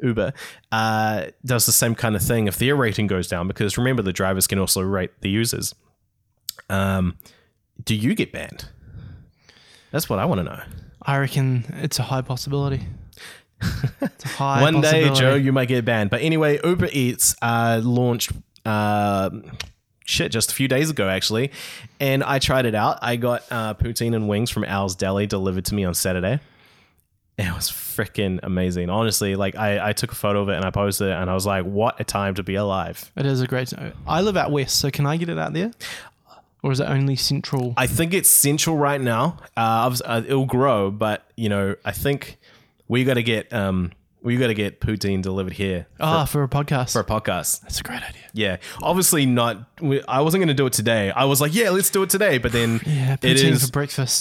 does the same kind of thing, if their rating goes down, because remember the drivers can also rate the users, do you get banned? That's what I want to know. I reckon it's a high possibility. One day, Joe, you might get banned. But anyway, Uber Eats launched just a few days ago, actually. And I tried it out. I got poutine and wings from Al's Deli delivered to me on Saturday. It was freaking amazing. Honestly, like I took a photo of it and I posted it and I was like, what a time to be alive. It is a great time. I live out west, so can I get it out there? Or is it only central? I think it's central right now. It'll grow, but you know, I think we got to get poutine delivered here. For a podcast. For a podcast. That's a great idea. Yeah, obviously not. I wasn't going to do it today. I was like, yeah, let's do it today. But then poutine for breakfast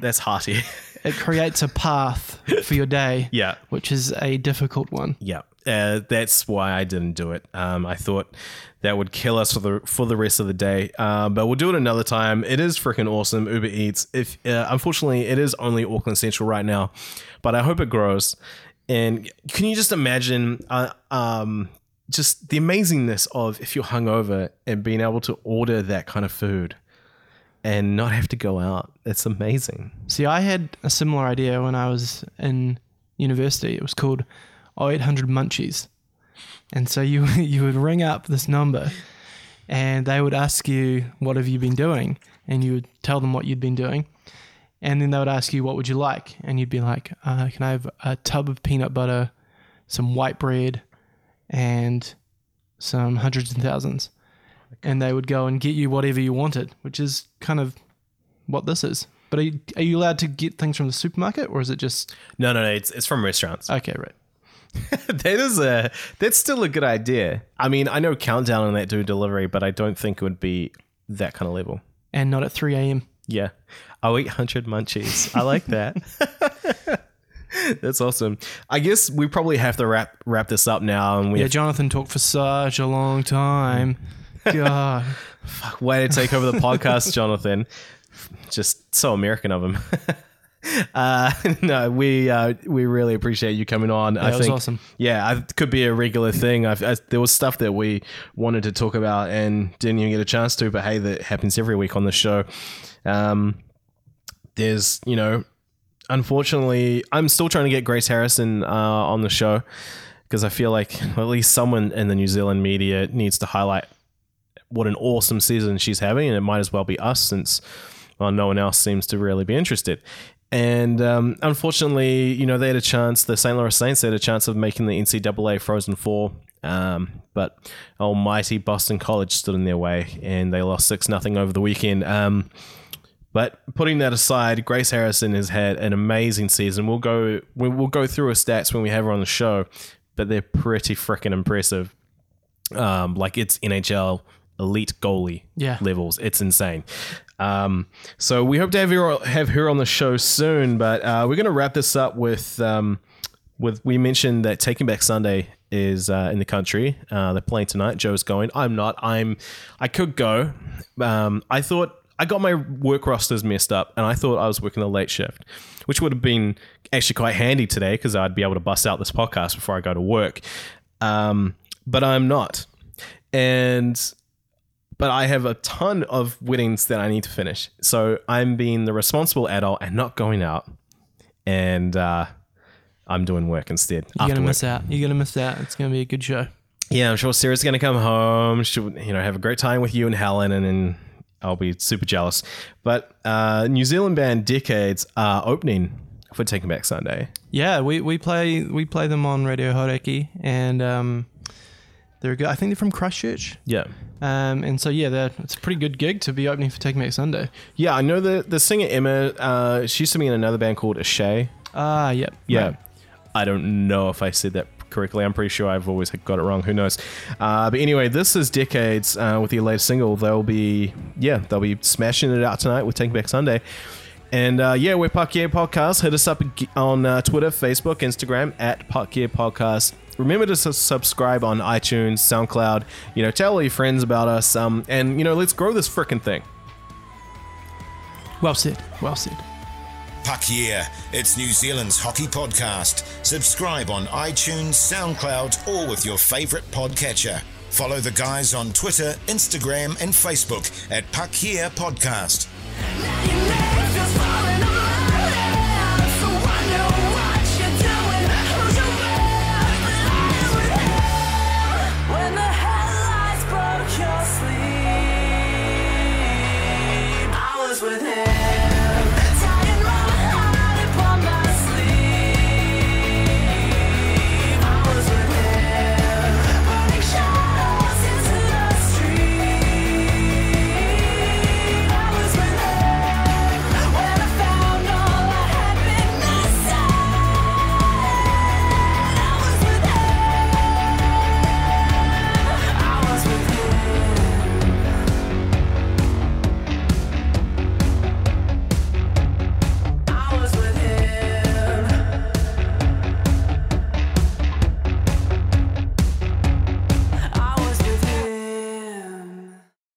that's hearty. It creates a path for your day. Yeah, which is a difficult one. Yeah. That's why I didn't do it. I thought that would kill us for the rest of the day. But we'll do it another time. It is freaking awesome, Uber Eats. Unfortunately, it is only Auckland Central right now, but I hope it grows. And can you just imagine just the amazingness of if you're hungover and being able to order that kind of food? and not have to go out. It's amazing. See, I had a similar idea when I was in university. It was called 0800 Munchies. And so you would ring up this number and they would ask you, what have you been doing? And you would tell them what you'd been doing. And then they would ask you, what would you like? And you'd be like, can I have a tub of peanut butter, some white bread, and some hundreds and thousands? And they would go and get you whatever you wanted, which is kind of what this is. But are you allowed to get things from the supermarket, or is it just... No, it's from restaurants. Okay, right. That's still a good idea. I mean, I know Countdown and that do delivery, but I don't think it would be that kind of level. And not at 3 a.m. Yeah. 0800 Munchies. I like that. That's awesome. I guess we probably have to wrap this up now. And Jonathan talked for such a long time. God. Fuck, way to take over the podcast, Jonathan. Just so American of him. We really appreciate you coming on. Yeah, I think it was awesome. Yeah, it could be a regular thing. There was stuff that we wanted to talk about and didn't even get a chance to, but hey, that happens every week on the show. There's, unfortunately, I'm still trying to get Grace Harrison on the show, because I feel like at least someone in the New Zealand media needs to highlight what an awesome season she's having, and it might as well be us, since no one else seems to really be interested. And unfortunately, they had a chance, the St. Louis Saints had a chance of making the NCAA Frozen Four, but almighty Boston College stood in their way, and they lost 6-0 over the weekend. But putting that aside, Grace Harrison has had an amazing season. We'll go through her stats when we have her on the show, but they're pretty freaking impressive. It's NHL elite goalie levels. It's insane. So we hope to have her on the show soon, but we're going to wrap this up with we mentioned that Taking Back Sunday is in the country. They're playing tonight. Joe's going. I'm not. I could go. I thought I got my work rosters messed up, and I thought I was working a late shift, which would have been actually quite handy today, because I'd be able to bust out this podcast before I go to work. But I'm not. But I have a ton of weddings that I need to finish. So I'm being the responsible adult and not going out. And I'm doing work instead. You're going to miss out. It's going to be a good show. Yeah, I'm sure Sarah's going to come home. She'll have a great time with you and Helen, and then I'll be super jealous. But New Zealand band Decades are opening for Taking Back Sunday. Yeah, we play them on Radio Hauraki, and they're good. I think they're from Christchurch. Yeah. And so, it's a pretty good gig to be opening for Taking Back Sunday. Yeah, I know the singer Emma, she used to be in another band called Ashay. Yep. Yeah. Right. I don't know if I said that correctly. I'm pretty sure I've always got it wrong. Who knows? But anyway, this is Decades with their latest single. They'll be smashing it out tonight with Taking Back Sunday. And we're Puck Yeah Podcast. Hit us up on Twitter, Facebook, Instagram at Puck Yeah Podcast. Remember to subscribe on iTunes, SoundCloud. Tell all your friends about us. And let's grow this frickin' thing. Well said. Well said. Puck Yeah, it's New Zealand's hockey podcast. Subscribe on iTunes, SoundCloud, or with your favourite podcatcher. Follow the guys on Twitter, Instagram, and Facebook at Puck Yeah Podcast.